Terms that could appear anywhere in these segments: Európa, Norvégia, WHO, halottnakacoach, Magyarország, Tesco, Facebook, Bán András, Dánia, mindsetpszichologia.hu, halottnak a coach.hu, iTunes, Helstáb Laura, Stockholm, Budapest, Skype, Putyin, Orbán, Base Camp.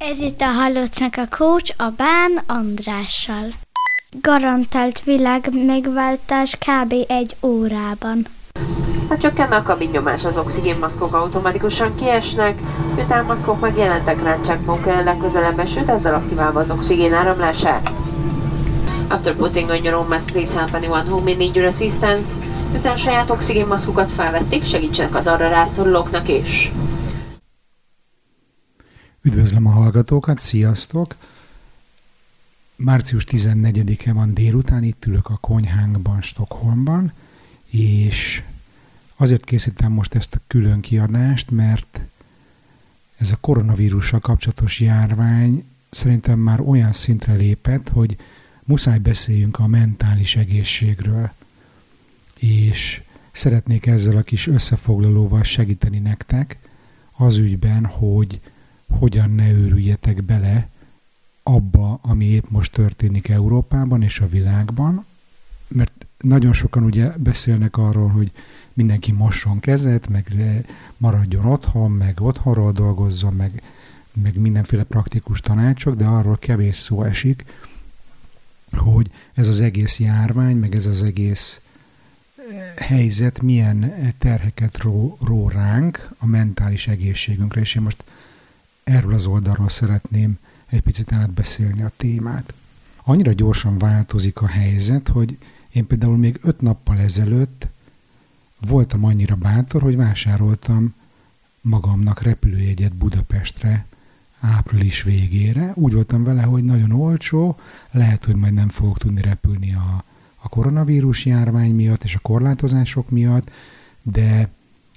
Ez itt a Halottnak a Coach, a Bán Andrással. Garantált világ megváltás kb. Egy órában. Ha csökkenne a kabinnyomás, az oxigénmaszkok automatikusan kiesnek, ütámaszkok megjelentek ráncsákból kell legközelebb, sőt ezzel aktiválva az oxigén áramlását. After putting on your own mask, please help anyone who may need your assistance. Miután saját oxigénmaszkukat felvették, segítsenek az arra rászorulóknak is. Üdvözlöm a hallgatókat, sziasztok! Március 14-e van délután, itt ülök a konyhánkban, Stockholmban, és azért készítem most ezt a külön kiadást, mert ez a koronavírussal kapcsolatos járvány szerintem már olyan szintre lépett, hogy muszáj beszéljünk a mentális egészségről. És szeretnék ezzel a kis összefoglalóval segíteni nektek az ügyben, hogy hogyan ne őrüljetek bele abba, ami épp most történik Európában és a világban, mert nagyon sokan ugye beszélnek arról, hogy mindenki mosson kezet, meg maradjon otthon, meg otthonról dolgozzon, meg mindenféle praktikus tanácsok, de arról kevés szó esik, hogy ez az egész járvány, meg ez az egész helyzet milyen terheket ró ránk a mentális egészségünkre, és én most erről az oldalról szeretném egy picit átbeszélni a témát. Annyira gyorsan változik a helyzet, hogy én például még 5 nappal ezelőtt voltam annyira bátor, hogy vásároltam magamnak repülőjegyet Budapestre április végére. Úgy voltam vele, hogy nagyon olcsó, lehet, hogy majd nem fogok tudni repülni a koronavírus járvány miatt és a korlátozások miatt, de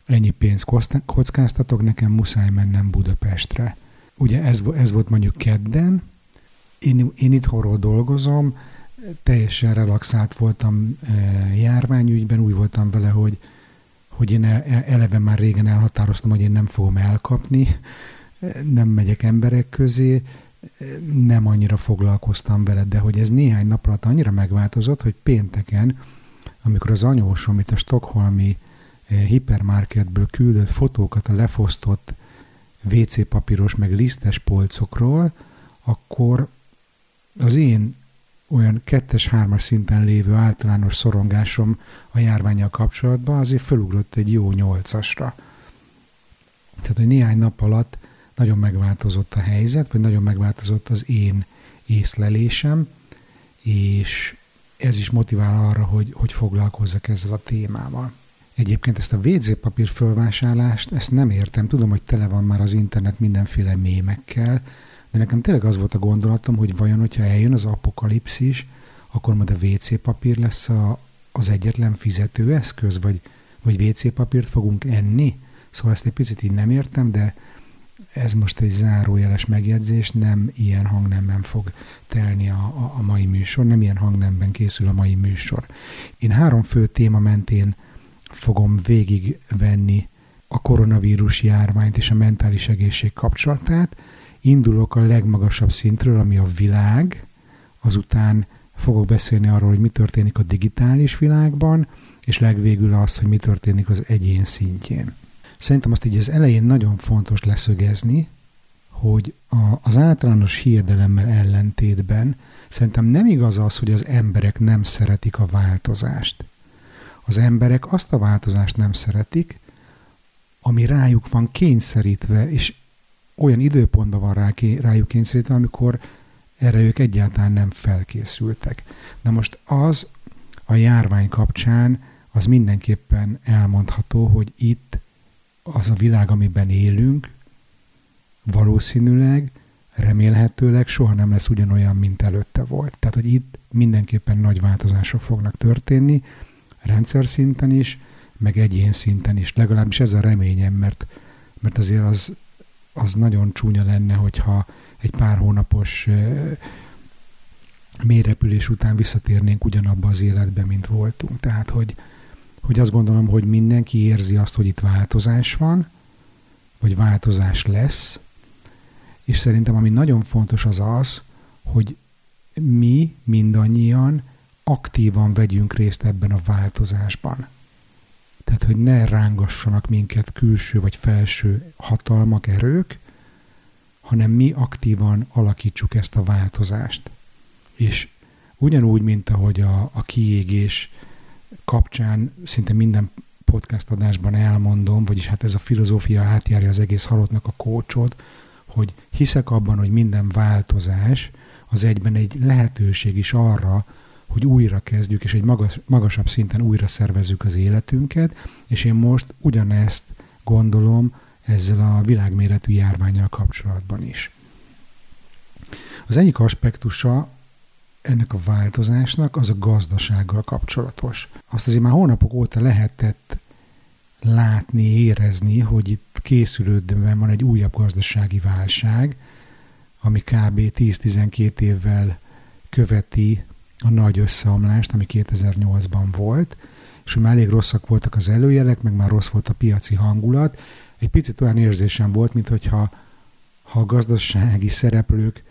ennyi pénzt kockáztatok, nekem muszáj mennem Budapestre. Ugye ez volt mondjuk kedden, én itthonról dolgozom, teljesen relaxált voltam járványügyben, úgy voltam vele, hogy én eleve már régen elhatároztam, hogy én nem fogom elkapni, nem megyek emberek közé, nem annyira foglalkoztam vele, de hogy ez néhány nap alatt annyira megváltozott, hogy pénteken, amikor az anyósom itt a stockholmi hipermarketből küldött fotókat a lefosztott WC papíros meg lisztes polcokról, akkor az én olyan 2-3-as szinten lévő általános szorongásom a járvánnyal kapcsolatban azért felugrott egy jó 8-asra. Tehát, hogy néhány nap alatt nagyon megváltozott a helyzet, vagy nagyon megváltozott az én észlelésem, és ez is motivál arra, hogy foglalkozzak ezzel a témával. Egyébként ezt a WC-papír fölvásárlást, ezt nem értem, tudom, hogy tele van már az internet mindenféle mémekkel, de nekem tényleg az volt a gondolatom, hogy vajon, hogyha eljön az apokalipszis, akkor majd a WC-papír lesz az egyetlen fizetőeszköz, vagy WC-papírt fogunk enni? Szóval ezt egy picit így nem értem, de ez most egy zárójeles megjegyzés, nem ilyen hangnemben fog telni a mai műsor, nem ilyen hangnemben készül a mai műsor. Én 3 fő téma mentén fogom végigvenni a koronavírus járványt és a mentális egészség kapcsolatát. Indulok a legmagasabb szintről, ami a világ, azután fogok beszélni arról, hogy mi történik a digitális világban, és legvégül az, hogy mi történik az egyén szintjén. Szerintem azt így az elején nagyon fontos leszögezni, hogy az általános hiedelemmel ellentétben szerintem nem igaz az, hogy az emberek nem szeretik a változást. Az emberek azt a változást nem szeretik, ami rájuk van kényszerítve, és olyan időpontban van rájuk kényszerítve, amikor erre ők egyáltalán nem felkészültek. Na most az a járvány kapcsán az mindenképpen elmondható, hogy itt az a világ, amiben élünk, valószínűleg, remélhetőleg soha nem lesz ugyanolyan, mint előtte volt. Tehát, hogy itt mindenképpen nagy változások fognak történni, rendszer szinten is, meg egyén szinten is. Legalábbis ez a reményem, mert azért az nagyon csúnya lenne, hogyha egy pár hónapos mélyrepülés után visszatérnénk ugyanabba az életbe, mint voltunk. Tehát, hogy azt gondolom, hogy mindenki érzi azt, hogy itt változás van, vagy változás lesz, és szerintem ami nagyon fontos az az, hogy mi mindannyian aktívan vegyünk részt ebben a változásban. Tehát, hogy ne rángassanak minket külső vagy felső hatalmak, erők, hanem mi aktívan alakítsuk ezt a változást. És ugyanúgy, mint ahogy a kiégés kapcsán szinte minden podcast adásban elmondom, vagyis hát ez a filozófia átjárja az egész halottnak a coachot, hogy hiszek abban, hogy minden változás az egyben egy lehetőség is arra, hogy újra kezdjük, és egy magasabb szinten újra szervezzük az életünket, és én most ugyanezt gondolom ezzel a világméretű járvánnyal kapcsolatban is. Az egyik aspektusa ennek a változásnak az a gazdasággal kapcsolatos. Azt azért már hónapok óta lehetett látni, érezni, hogy itt készülődőben van egy újabb gazdasági válság, ami kb. 10-12 évvel követi a nagy összeomlást, ami 2008-ban volt, és hogy már elég rosszak voltak az előjelek, meg már rossz volt a piaci hangulat. Egy picit olyan érzésem volt, mintha a gazdasági szereplők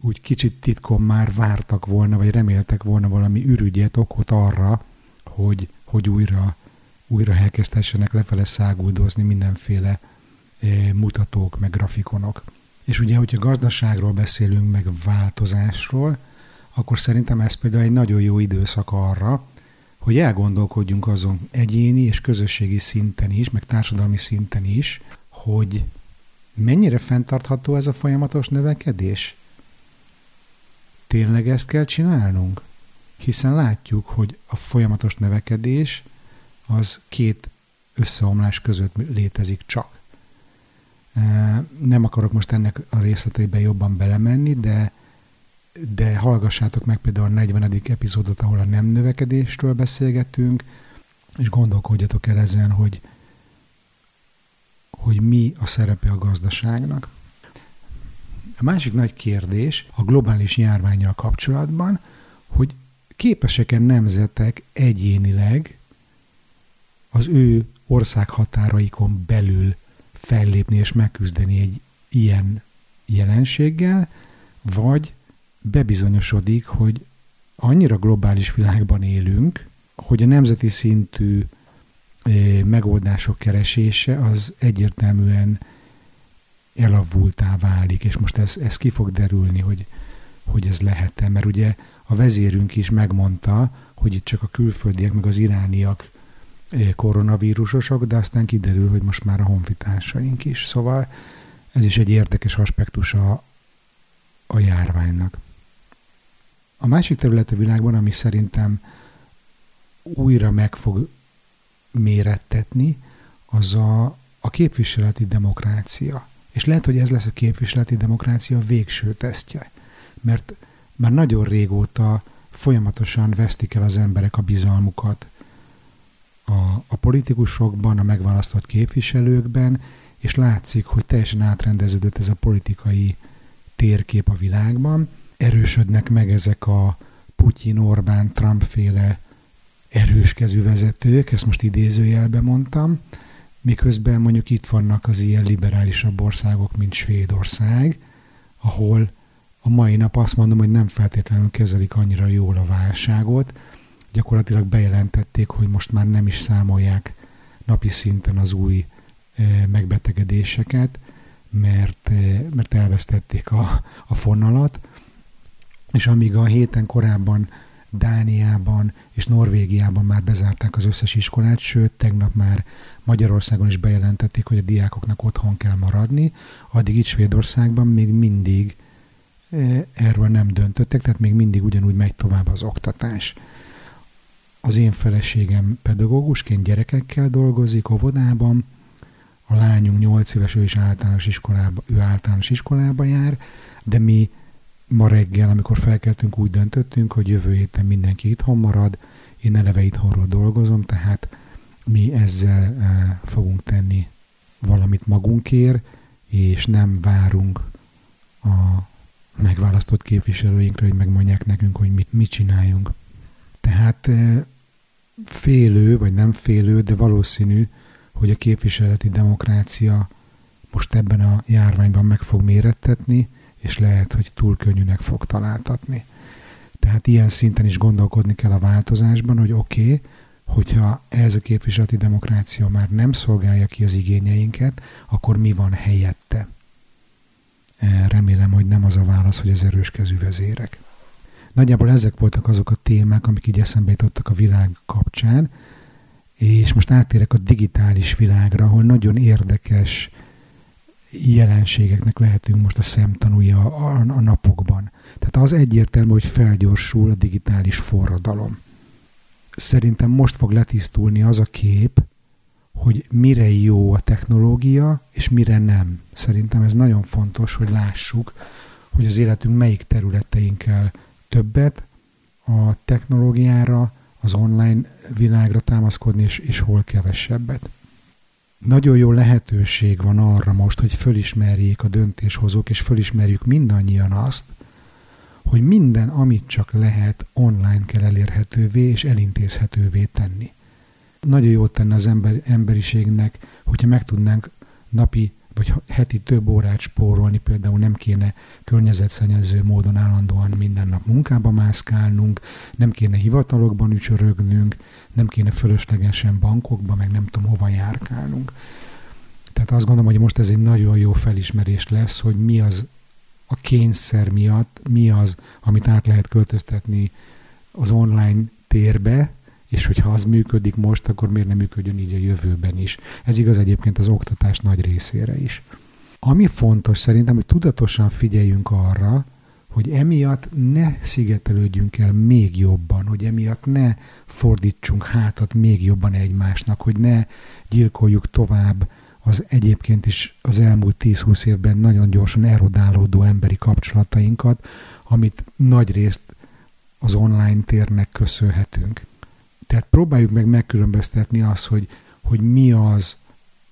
úgy kicsit titkon már vártak volna, vagy reméltek volna valami ürügyet, okot arra, hogy újra elkezdhessenek lefele száguldozni mindenféle mutatók, meg grafikonok. És ugye, hogyha gazdaságról beszélünk, meg változásról, akkor szerintem ez például egy nagyon jó időszak arra, hogy elgondolkodjunk azon egyéni és közösségi szinten is, meg társadalmi szinten is, hogy mennyire fenntartható ez a folyamatos növekedés? Tényleg ezt kell csinálnunk? Hiszen látjuk, hogy a folyamatos növekedés az két összeomlás között létezik csak. Nem akarok most ennek a részleteiben jobban belemenni, de hallgassátok meg például a 40. epizódot, ahol a nem növekedésről beszélgetünk, és gondolkodjatok el ezen, hogy mi a szerepe a gazdaságnak. A másik nagy kérdés a globális járvánnyal kapcsolatban, hogy képesek-e nemzetek egyénileg az ő országhatáraikon belül fellépni és megküzdeni egy ilyen jelenséggel, vagy bebizonyosodik, hogy annyira globális világban élünk, hogy a nemzeti szintű megoldások keresése az egyértelműen elavultá válik, és most ez ki fog derülni, hogy ez lehet-e, mert ugye a vezérünk is megmondta, hogy itt csak a külföldiek, meg az irániak koronavírusosok, de aztán kiderül, hogy most már a honfitársaink is, szóval ez is egy érdekes aspektus a járványnak. A másik terület a világban, ami szerintem újra meg fog mérettetni, az a képviseleti demokrácia. És lehet, hogy ez lesz a képviseleti demokrácia végső tesztje. Mert már nagyon régóta folyamatosan vesztik el az emberek a bizalmukat a politikusokban, a megválasztott képviselőkben, és látszik, hogy teljesen átrendeződött ez a politikai térkép a világban. Erősödnek meg ezek a Putyin, Orbán, Trump-féle erőskezű vezetők, ezt most idézőjelben mondtam, miközben mondjuk itt vannak az ilyen liberálisabb országok, mint Svédország, ahol a mai nap azt mondom, hogy nem feltétlenül kezelik annyira jól a válságot. Gyakorlatilag bejelentették, hogy most már nem is számolják napi szinten az új megbetegedéseket, mert elvesztették a fonalat, és amíg a héten korábban Dániában és Norvégiában már bezárták az összes iskolát, sőt, tegnap már Magyarországon is bejelentették, hogy a diákoknak otthon kell maradni, addig itt Svédországban még mindig erről nem döntöttek, tehát még mindig ugyanúgy megy tovább az oktatás. Az én feleségem pedagógusként gyerekekkel dolgozik óvodában, a lányunk 8 éves, ő általános iskolába jár, de mi ma reggel, amikor felkeltünk, úgy döntöttünk, hogy jövő héten mindenki itthon marad, én eleve itthonról dolgozom, tehát mi ezzel fogunk tenni valamit magunkért, és nem várunk a megválasztott képviselőinkre, hogy megmondják nekünk, hogy mit csináljunk. Tehát félő, vagy nem félő, de valószínű, hogy a képviseleti demokrácia most ebben a járványban meg fog mérettetni, és lehet, hogy túl könnyűnek fog találtatni. Tehát ilyen szinten is gondolkodni kell a változásban, hogy oké, hogyha ez a képviseleti demokrácia már nem szolgálja ki az igényeinket, akkor mi van helyette? az a válasz, hogy az erős kezű vezérek. Nagyjából ezek voltak azok a témák, amik így eszembe jutottak a világ kapcsán, és most áttérek a digitális világra, ahol nagyon érdekes jelenségeknek lehetünk most a szemtanúi a napokban. Tehát az egyértelmű, hogy felgyorsul a digitális forradalom. Szerintem most fog letisztulni az a kép, hogy mire jó a technológia, és mire nem. Szerintem ez nagyon fontos, hogy lássuk, hogy az életünk melyik területeinkkel többet a technológiára, az online világra támaszkodni, és hol kevesebbet. Nagyon jó lehetőség van arra most, hogy fölismerjék a döntéshozók, és fölismerjük mindannyian azt, hogy minden, amit csak lehet, online kell elérhetővé és elintézhetővé tenni. Nagyon jót tenne az emberiségnek, hogyha meg tudnánk napi vagy heti több órát spórolni, például nem kéne környezetszennyező módon állandóan minden nap munkába mászkálnunk, nem kéne hivatalokban ücsörögnünk, nem kéne fölöslegesen bankokba, meg nem tudom hova járkálnunk. Tehát azt gondolom, hogy most ez egy nagyon jó felismerés lesz, hogy mi az a kényszer miatt, mi az, amit át lehet költöztetni az online térbe, és hogyha az működik most, akkor miért nem működjön így a jövőben is. Ez igaz egyébként az oktatás nagy részére is. Ami fontos szerintem, hogy tudatosan figyeljünk arra, hogy emiatt ne szigetelődjünk el még jobban, hogy emiatt ne fordítsunk hátat még jobban egymásnak, hogy ne gyilkoljuk tovább az egyébként is az elmúlt 10-20 évben nagyon gyorsan erodálódó emberi kapcsolatainkat, amit nagyrészt az online térnek köszönhetünk. Tehát próbáljuk meg megkülönböztetni azt, hogy mi az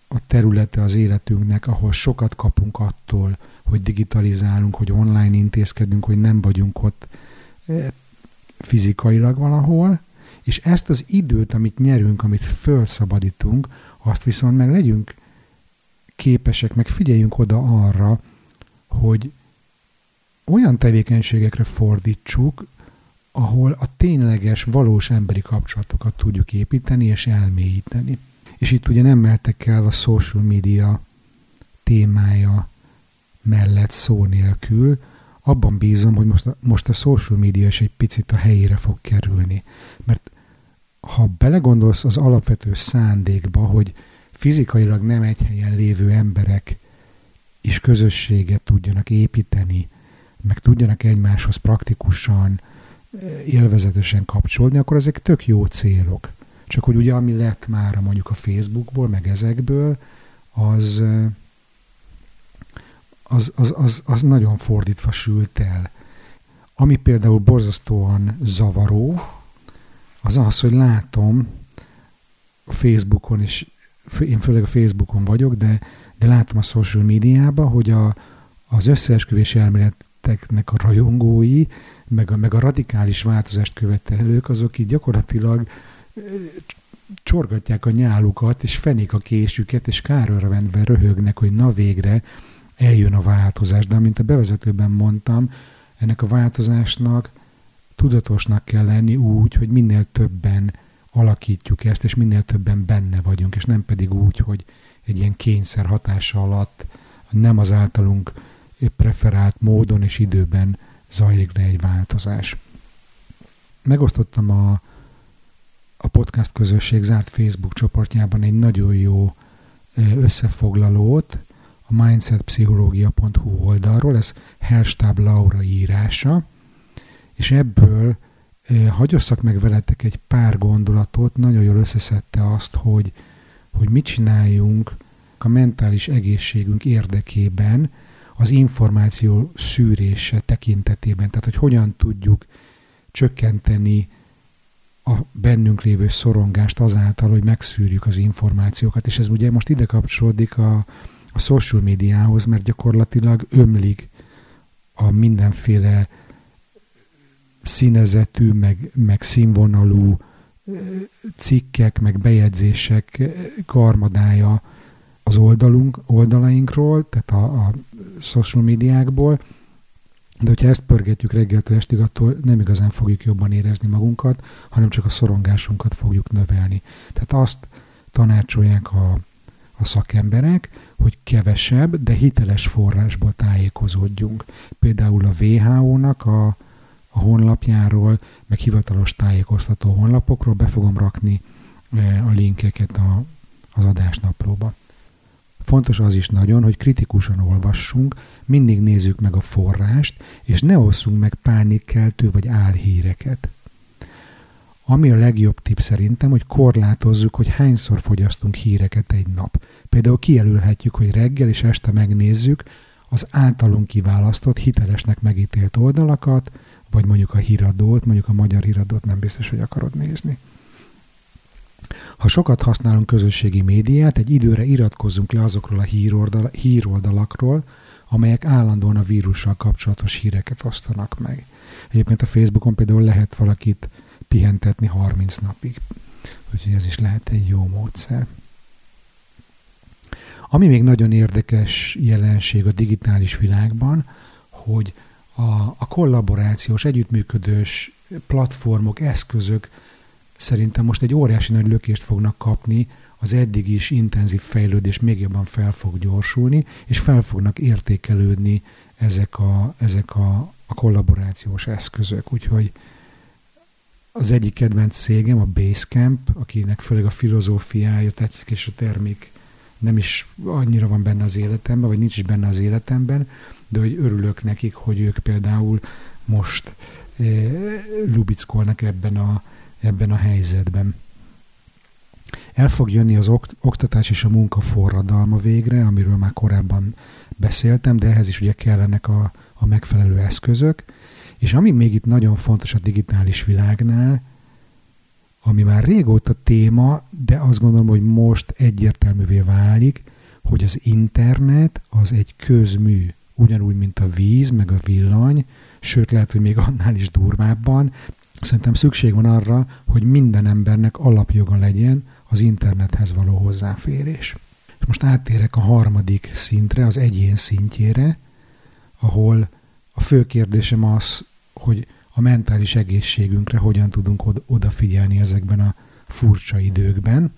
a területe az életünknek, ahol sokat kapunk attól, hogy digitalizálunk, hogy online intézkedünk, hogy nem vagyunk ott fizikailag valahol, és ezt az időt, amit nyerünk, amit felszabadítunk, azt viszont meg legyünk képesek, meg figyeljünk oda arra, hogy olyan tevékenységekre fordítsuk, ahol a tényleges, valós emberi kapcsolatokat tudjuk építeni és elmélyíteni. És itt ugye nem mehetek el a social media témája mellett szó nélkül. Abban bízom, hogy most a social media is egy picit a helyére fog kerülni. Mert ha belegondolsz az alapvető szándékba, hogy fizikailag nem egy helyen lévő emberek is közösséget tudjanak építeni, meg tudjanak egymáshoz praktikusan, élvezetesen kapcsolni, akkor ezek tök jó célok. Csak hogy ugye, ami lett már mondjuk a Facebookból, meg ezekből, az nagyon fordítva sült el. Ami például borzasztóan zavaró, az az, hogy látom a Facebookon, és én főleg a Facebookon vagyok, de látom a social médiában, hogy az összeesküvés elméleteknek a rajongói, meg a radikális változást követelők, azok így gyakorlatilag csorgatják a nyálukat, és fenik a késüket, és kárörvendve röhögnek, hogy na végre eljön a változás. De amint a bevezetőben mondtam, ennek a változásnak tudatosnak kell lenni úgy, hogy minél többen alakítjuk ezt, és minél többen benne vagyunk, és nem pedig úgy, hogy egy ilyen kényszer hatása alatt nem az általunk preferált módon és időben zajlik le egy változás. Megosztottam a podcast közösség zárt Facebook csoportjában egy nagyon jó összefoglalót a mindsetpszichologia.hu oldalról, ez Helstáb Laura írása, és ebből hagyosszak meg veletek egy pár gondolatot, nagyon jól összeszedte azt, hogy mit csináljunk a mentális egészségünk érdekében, az információ szűrése tekintetében, tehát hogy hogyan tudjuk csökkenteni a bennünk lévő szorongást azáltal, hogy megszűrjük az információkat, és ez ugye most ide kapcsolódik a social médiához, mert gyakorlatilag ömlik a mindenféle színezetű, meg színvonalú cikkek, meg bejegyzések karmadája az oldalainkról, tehát a social médiákból, de hogyha ezt pörgetjük reggeltől estig, attól nem igazán fogjuk jobban érezni magunkat, hanem csak a szorongásunkat fogjuk növelni. Tehát azt tanácsolják a szakemberek, hogy kevesebb, de hiteles forrásból tájékozódjunk. Például a WHO-nak a honlapjáról, meg hivatalos tájékoztató honlapokról be fogom rakni a linkeket az adásnaplóba. Fontos az is nagyon, hogy kritikusan olvassunk, mindig nézzük meg a forrást, és ne osszunk meg pánikkeltő vagy álhíreket. Ami a legjobb tipp szerintem, hogy korlátozzuk, hogy hányszor fogyasztunk híreket egy nap. Például kijelölhetjük, hogy reggel és este megnézzük az általunk kiválasztott, hitelesnek megítélt oldalakat, vagy mondjuk a híradót, mondjuk a magyar híradót nem biztos, hogy akarod nézni. Ha sokat használunk közösségi médiát, egy időre iratkozzunk le azokról a híroldalakról, amelyek állandóan a vírussal kapcsolatos híreket osztanak meg. Egyébként a Facebookon például lehet valakit pihentetni 30 napig. Úgyhogy ez is lehet egy jó módszer. Ami még nagyon érdekes jelenség a digitális világban, hogy a kollaborációs, együttműködős platformok, eszközök szerintem most egy óriási nagy lökést fognak kapni, az eddig is intenzív fejlődés még jobban fel fog gyorsulni, és fel fognak értékelődni ezek a kollaborációs eszközök. Úgyhogy az egyik kedvenc cégem, a Base Camp, akinek főleg a filozófiája tetszik, és a termék nem is annyira van benne az életemben, vagy nincs is benne az életemben, de hogy örülök nekik, hogy ők például most lubickolnak ebben a helyzetben. El fog jönni az oktatás és a munka forradalma végre, amiről már korábban beszéltem, de ehhez is ugye kellenek a megfelelő eszközök. És ami még itt nagyon fontos a digitális világnál, ami már régóta téma, de azt gondolom, hogy most egyértelművé válik, hogy az internet az egy közmű, ugyanúgy, mint a víz, meg a villany, sőt, lehet, hogy még annál is durvábban. Szerintem szükség van arra, hogy minden embernek alapjoga legyen az internethez való hozzáférés. És most áttérek a harmadik szintre, az egyén szintjére, ahol a fő kérdésem az, hogy a mentális egészségünkre hogyan tudunk odafigyelni ezekben a furcsa időkben.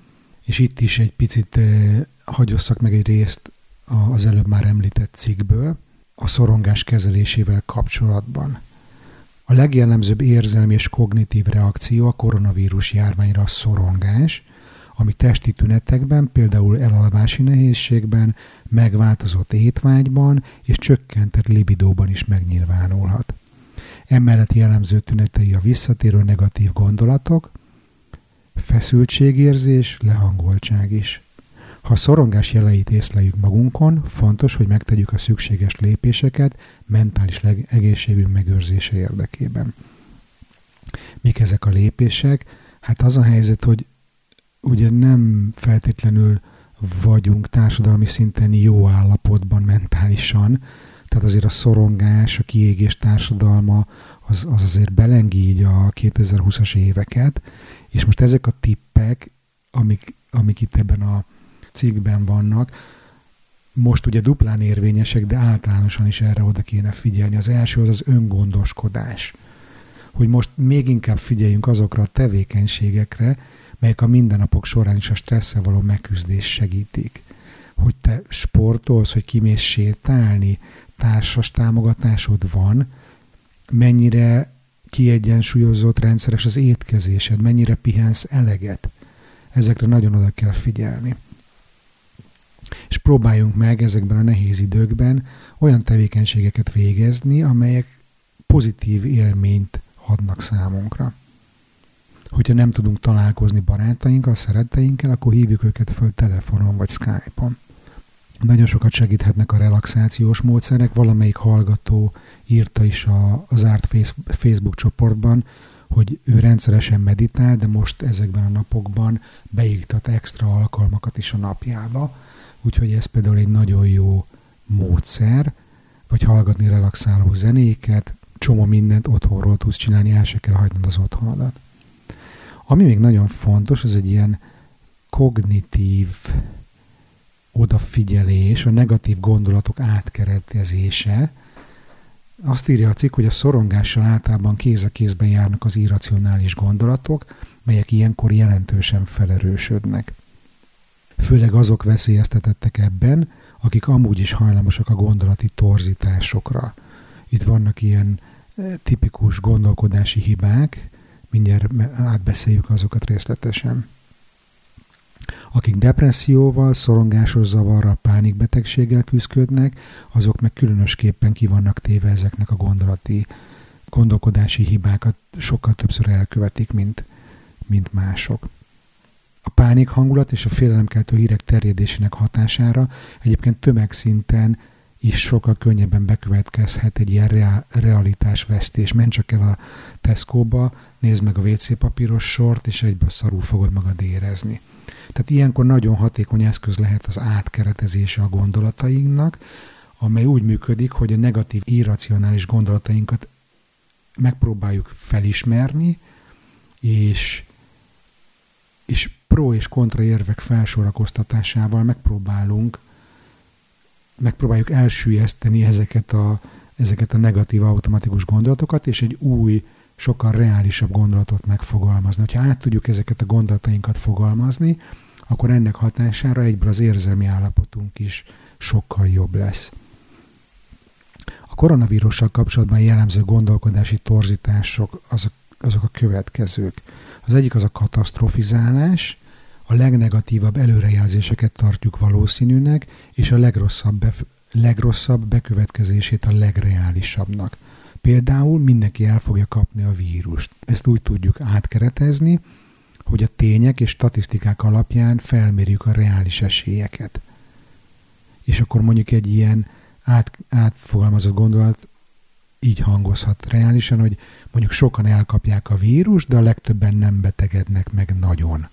És itt is egy picit hagyosszak meg egy részt az előbb már említett cikkből, a szorongás kezelésével kapcsolatban. A legjellemzőbb érzelmi és kognitív reakció a koronavírus járványra a szorongás, ami testi tünetekben, például elalvási nehézségben, megváltozott étvágyban és csökkentett libidóban is megnyilvánulhat. Emellett jellemző tünetei a visszatérő negatív gondolatok, feszültségérzés, lehangoltság is. Ha a szorongás jeleit észleljük magunkon, fontos, hogy megtegyük a szükséges lépéseket mentális egészségünk megőrzése érdekében. Mik ezek a lépések? Hát az a helyzet, hogy ugye nem feltétlenül vagyunk társadalmi szinten jó állapotban mentálisan, tehát azért a szorongás, a kiégés társadalma az azért belengi így a 2020-as éveket, és most ezek a tippek, amik itt ebben a cikkben vannak, most ugye duplán érvényesek, de általánosan is erre oda kéne figyelni. Az első az öngondoskodás, hogy most még inkább figyeljünk azokra a tevékenységekre, melyek a mindennapok során is a stresszel való megküzdést segítik. Hogy te sportolsz, hogy kimész sétálni, társas támogatásod van, mennyire kiegyensúlyozott, rendszeres az étkezésed, mennyire pihensz eleget. Ezekre nagyon oda kell figyelni. És próbáljunk meg ezekben a nehéz időkben olyan tevékenységeket végezni, amelyek pozitív élményt adnak számunkra. Hogyha nem tudunk találkozni barátainkkal, szeretteinkkel, akkor hívjuk őket föl telefonon vagy Skype-on. Nagyon sokat segíthetnek a relaxációs módszerek. Valamelyik hallgató írta is az zárt Facebook csoportban, hogy ő rendszeresen meditál, de most ezekben a napokban beiktat extra alkalmakat is a napjába. Úgyhogy ez például egy nagyon jó módszer, vagy hallgatni relaxáló zenéket, csomó mindent otthonról tudsz csinálni, el se kell hagynod az otthonodat. Ami még nagyon fontos, az egy ilyen kognitív odafigyelés, a negatív gondolatok átkeretezése. Azt írja a cikk, hogy a szorongással általában kéz a kézben járnak az irracionális gondolatok, melyek ilyenkor jelentősen felerősödnek. Főleg azok veszélyeztetettek ebben, akik amúgy is hajlamosak a gondolati torzításokra. Itt vannak ilyen tipikus gondolkodási hibák, mindjárt átbeszéljük azokat részletesen. Akik depresszióval, szorongásos zavarral, pánikbetegséggel küzdködnek, azok meg különösképpen ki vannak téve ezeknek a gondolkodási hibákat, sokkal többször elkövetik, mint mások. A pánik hangulat és a félelemkeltő hírek terjedésének hatására egyébként tömegszinten is sokkal könnyebben bekövetkezhet egy ilyen realitásvesztés. Menj csak el a Tesco-ba, nézd meg a WC papíros sort, és egyből szarul fogod magad érezni. Tehát ilyenkor nagyon hatékony eszköz lehet az átkeretezése a gondolatainknak, amely úgy működik, hogy a negatív, irracionális gondolatainkat megpróbáljuk felismerni, és pro és kontra érvek felsorakoztatásával megpróbáljuk elsüllyeszteni ezeket a negatív automatikus gondolatokat, és egy új, sokkal reálisabb gondolatot megfogalmazni. Ha át tudjuk ezeket a gondolatainkat fogalmazni, akkor ennek hatására egyből az érzelmi állapotunk is sokkal jobb lesz. A koronavírussal kapcsolatban jellemző gondolkodási torzítások azok a következők. Az egyik az a katasztrofizálás, a legnegatívabb előrejelzéseket tartjuk valószínűnek, és a legrosszabb bekövetkezését a legreálisabbnak. Például mindenki el fogja kapni a vírust. Ezt úgy tudjuk átkeretezni, hogy a tények és statisztikák alapján felmérjük a reális esélyeket. És akkor mondjuk egy ilyen átfogalmazott gondolat így hangozhat reálisan, hogy mondjuk sokan elkapják a vírust, de a legtöbben nem betegednek meg nagyon.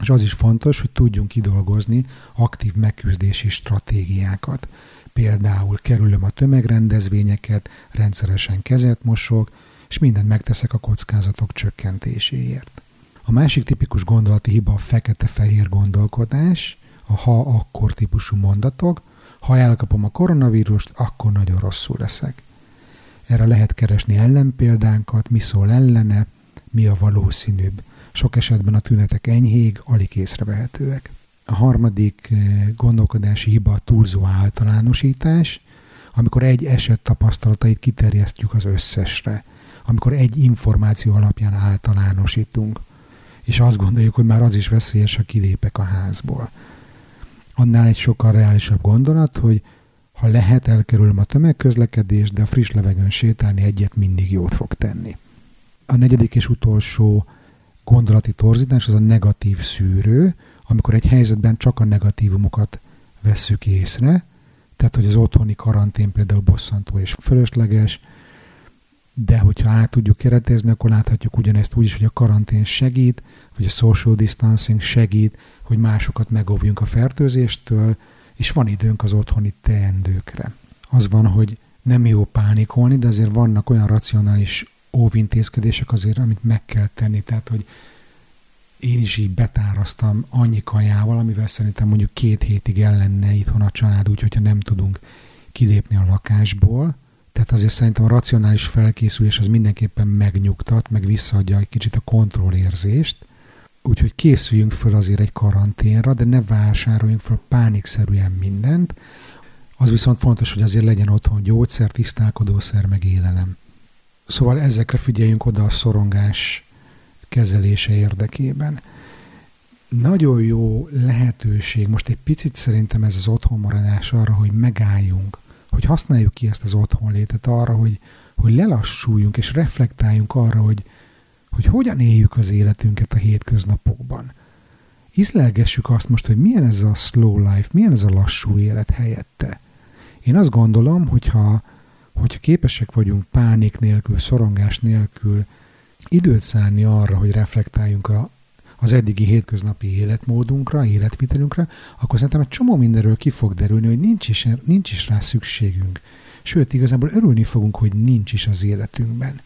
És az is fontos, hogy tudjunk kidolgozni aktív megküzdési stratégiákat. Például kerülöm a tömegrendezvényeket, rendszeresen kezet mosok, és mindent megteszek a kockázatok csökkentéséért. A másik tipikus gondolati hiba a fekete-fehér gondolkodás, a ha-akkor típusú mondatok. Ha elkapom a koronavírust, akkor nagyon rosszul leszek. Erre lehet keresni ellenpéldánkat, mi szól ellene, mi a valószínűbb. Sok esetben a tünetek enyhék, alig észrevehetőek. A harmadik gondolkodási hiba a túlzó általánosítás, amikor egy eset tapasztalatait kiterjesztjük az összesre, amikor egy információ alapján általánosítunk, és azt gondoljuk, hogy már az is veszélyes, ha kilépek a házból. Annál egy sokkal reálisabb gondolat, hogy ha lehet, elkerülöm a tömegközlekedést, de a friss levegőn sétálni egyet mindig jót fog tenni. A negyedik és utolsó gondolati torzítás az a negatív szűrő, amikor egy helyzetben csak a negatívumokat vesszük észre, tehát hogy az otthoni karantén például bosszantó és fölösleges, de hogyha át tudjuk keretezni, akkor láthatjuk ugyanezt úgy is, hogy a karantén segít, vagy a social distancing segít, hogy másokat megóvjunk a fertőzéstől, és van időnk az otthoni teendőkre. Az van, hogy nem jó pánikolni, de azért vannak olyan racionális óvintézkedések azért, amit meg kell tenni, tehát hogy én is így betáraztam annyi kajával, amivel szerintem mondjuk 2 hétig el lenne itthon a család, úgyhogy nem tudunk kilépni a lakásból. Tehát azért szerintem a racionális felkészülés az mindenképpen megnyugtat, meg visszaadja egy kicsit a kontrollérzést. Úgyhogy készüljünk föl azért egy karanténra, de ne vásároljunk föl pánikszerűen mindent. Az viszont fontos, hogy azért legyen otthon gyógyszer, tisztálkodószer, meg élelem. Szóval ezekre figyeljünk oda a szorongás kezelése érdekében. Nagyon jó lehetőség, most egy picit szerintem ez az otthonmaradás arra, hogy megálljunk, hogy használjuk ki ezt az otthonlétet arra, hogy lelassuljunk és reflektáljunk arra, hogy hogyan éljük az életünket a hétköznapokban. Ízlelgessük azt most, hogy milyen ez a slow life, milyen ez a lassú élet helyette. Én azt gondolom, hogyha képesek vagyunk pánik nélkül, szorongás nélkül időt szánni arra, hogy reflektáljunk az eddigi hétköznapi életmódunkra, életvitelünkre, akkor szerintem egy csomó mindenről ki fog derülni, hogy nincs is rá szükségünk. Sőt, igazából örülni fogunk, hogy nincs is az életünkben.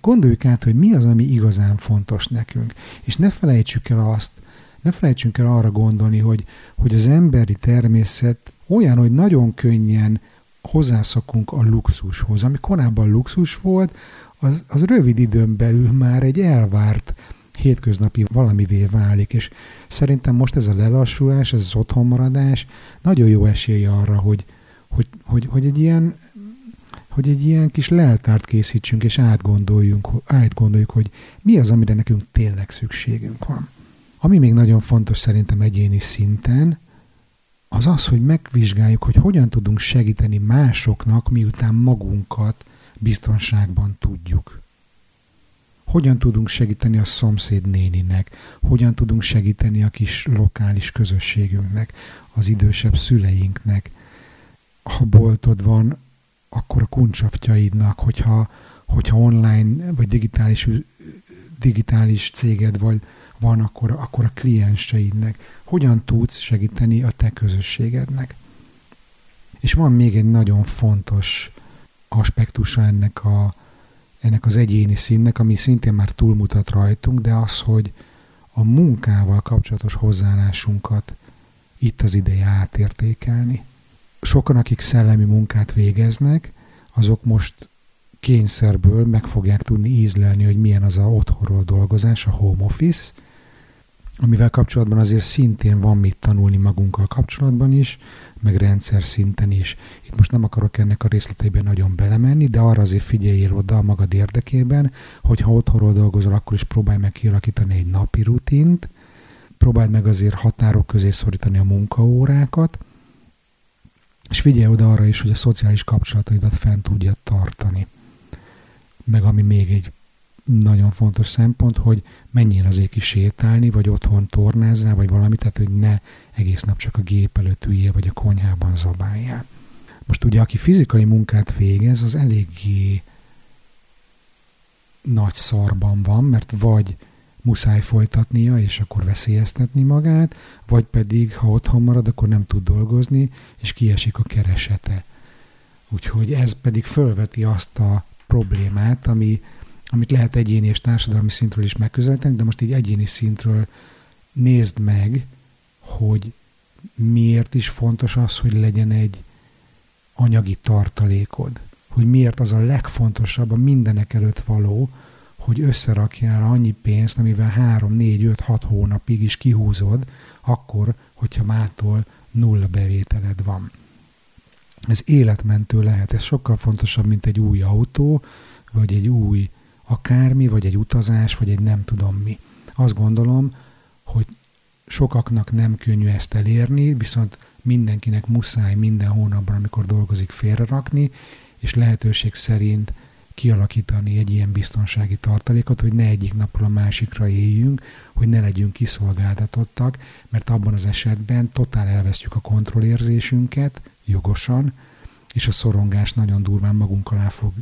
Gondoljuk át, hogy mi az, ami igazán fontos nekünk. És ne felejtsünk el arra gondolni, hogy az emberi természet olyan, hogy nagyon könnyen hozzászokunk a luxushoz. Ami korábban luxus volt, az rövid időn belül már egy elvárt hétköznapi valamivé válik, és szerintem most ez a lelassulás, ez az otthonmaradás nagyon jó esély arra, hogy egy ilyen kis leltárt készítsünk, és átgondoljuk, hogy mi az, amire nekünk tényleg szükségünk van. Ami még nagyon fontos szerintem egyéni szinten, az az, hogy megvizsgáljuk, hogy hogyan tudunk segíteni másoknak, miután magunkat biztonságban tudjuk. Hogyan tudunk segíteni a szomszéd néninek, hogyan tudunk segíteni a kis lokális közösségünknek, az idősebb szüleinknek. Ha boltod van, akkor a kuncsavtjaidnak, hogyha online vagy digitális céged vagy van, akkor a klienseidnek. Hogyan tudsz segíteni a te közösségednek? És van még egy nagyon fontos aspektusa ennek az egyéni színnek, ami szintén már túlmutat rajtunk, de az, hogy a munkával kapcsolatos hozzáállásunkat itt az ideje átértékelni. Sokan, akik szellemi munkát végeznek, azok most kényszerből meg fogják tudni ízlelni, hogy milyen az otthonról dolgozás, a home office, amivel kapcsolatban azért szintén van mit tanulni magunkkal kapcsolatban is, meg rendszer szinten is. Itt most nem akarok ennek a részleteiben nagyon belemenni, de arra azért figyeljél oda a magad érdekében, hogy ha otthonról dolgozol, akkor is próbálj meg kialakítani egy napi rutint, próbáld meg azért határok közé szorítani a munkaórákat, és figyelj oda arra is, hogy a szociális kapcsolataidat fent tudja tartani. Meg ami még egy nagyon fontos szempont, hogy menjél azért ki sétálni, vagy otthon tornázzál, vagy valami, tehát hogy ne egész nap csak a gép előtt üljél, vagy a konyhában zabáljál. Most ugye, aki fizikai munkát végez, az eléggé nagy szarban van, mert vagy muszáj folytatnia, és akkor veszélyeztetni magát, vagy pedig, ha otthon marad, akkor nem tud dolgozni, és kiesik a keresete. Úgyhogy ez pedig fölveti azt a problémát, amit lehet egyéni és társadalmi szintről is megközelíteni, de most így egyéni szintről nézd meg, hogy miért is fontos az, hogy legyen egy anyagi tartalékod. Hogy miért az a legfontosabb, a mindenek előtt való, hogy összerakjál annyi pénzt, amivel 3-4-5-6 hónapig is kihúzod, akkor, hogyha mától nulla bevételed van. Ez életmentő lehet, ez sokkal fontosabb, mint egy új autó, vagy egy új akármi, vagy egy utazás, vagy egy nem tudom mi. Azt gondolom, hogy sokaknak nem könnyű ezt elérni, viszont mindenkinek muszáj minden hónapban, amikor dolgozik, félrerakni, és lehetőség szerint kialakítani egy ilyen biztonsági tartalékot, hogy ne egyik napról a másikra éljünk, hogy ne legyünk kiszolgáltatottak, mert abban az esetben totál elvesztjük a kontrollérzésünket, jogosan, és a szorongás nagyon durván magunk alá fog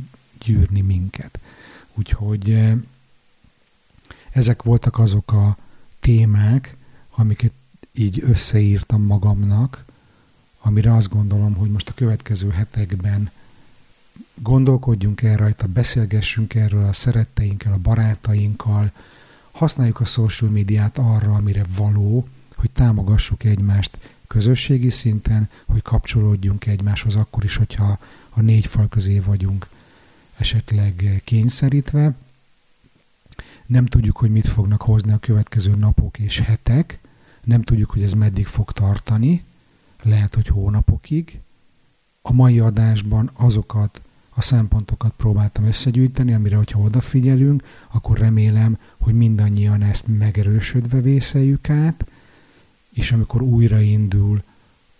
gyűrni minket. Úgyhogy ezek voltak azok a témák, amiket így összeírtam magamnak, amire azt gondolom, hogy most a következő hetekben gondolkodjunk el rajta, beszélgessünk erről a szeretteinkkel, a barátainkkal, használjuk a social médiát arra, amire való, hogy támogassuk egymást közösségi szinten, hogy kapcsolódjunk egymáshoz akkor is, hogyha a 4 fal közé vagyunk esetleg kényszerítve. Nem tudjuk, hogy mit fognak hozni a következő napok és hetek, nem tudjuk, hogy ez meddig fog tartani, lehet, hogy hónapokig. A mai adásban azokat a szempontokat próbáltam összegyűjteni, amire, hogyha odafigyelünk, akkor remélem, hogy mindannyian ezt megerősödve vészeljük át, és amikor újraindul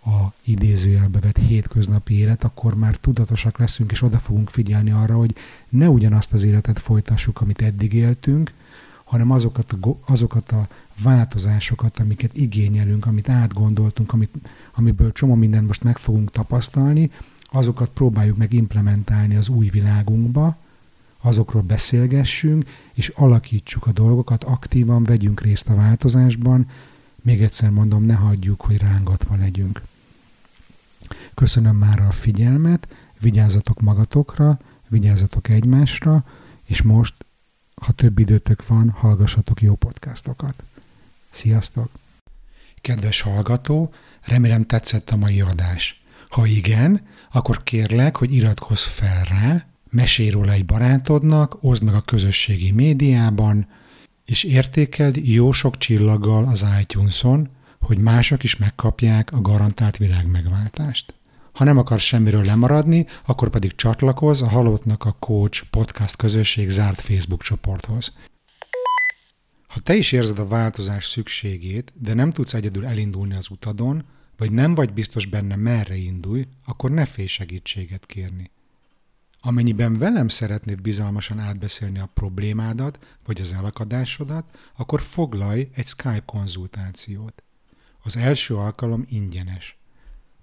a idézőjelbe vett hétköznapi élet, akkor már tudatosak leszünk, és oda fogunk figyelni arra, hogy ne ugyanazt az életet folytassuk, amit eddig éltünk, hanem azokat a változásokat, amiket igényelünk, amit átgondoltunk, amiből csomó mindent most meg fogunk tapasztalni, azokat próbáljuk meg implementálni az új világunkba, azokról beszélgessünk, és alakítsuk a dolgokat, aktívan vegyünk részt a változásban. Még egyszer mondom, ne hagyjuk, hogy rángatva legyünk. Köszönöm már a figyelmet, vigyázzatok magatokra, vigyázzatok egymásra, és most, ha több időtök van, hallgassatok jó podcastokat. Sziasztok! Kedves hallgató, remélem tetszett a mai adás. Ha igen, akkor kérlek, hogy iratkozz fel rá, mesélj róla egy barátodnak, oszd meg a közösségi médiában, és értékeld jó sok csillaggal az iTunes-on, hogy mások is megkapják a garantált világmegváltást. Ha nem akarsz semmiről lemaradni, akkor pedig csatlakozz a Halottnak a Coach podcast közösség zárt Facebook csoporthoz. Ha te is érzed a változás szükségét, de nem tudsz egyedül elindulni az utadon, vagy nem vagy biztos benne, merre indulj, akkor ne félj segítséget kérni. Amennyiben velem szeretnéd bizalmasan átbeszélni a problémádat, vagy az elakadásodat, akkor foglalj egy Skype konzultációt. Az első alkalom ingyenes.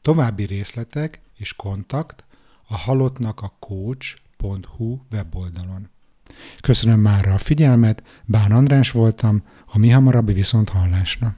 További részletek és kontakt a halottnak a coach.hu weboldalon. Köszönöm mára a figyelmet, Bán András voltam, a mi hamarabbi viszonthallásra.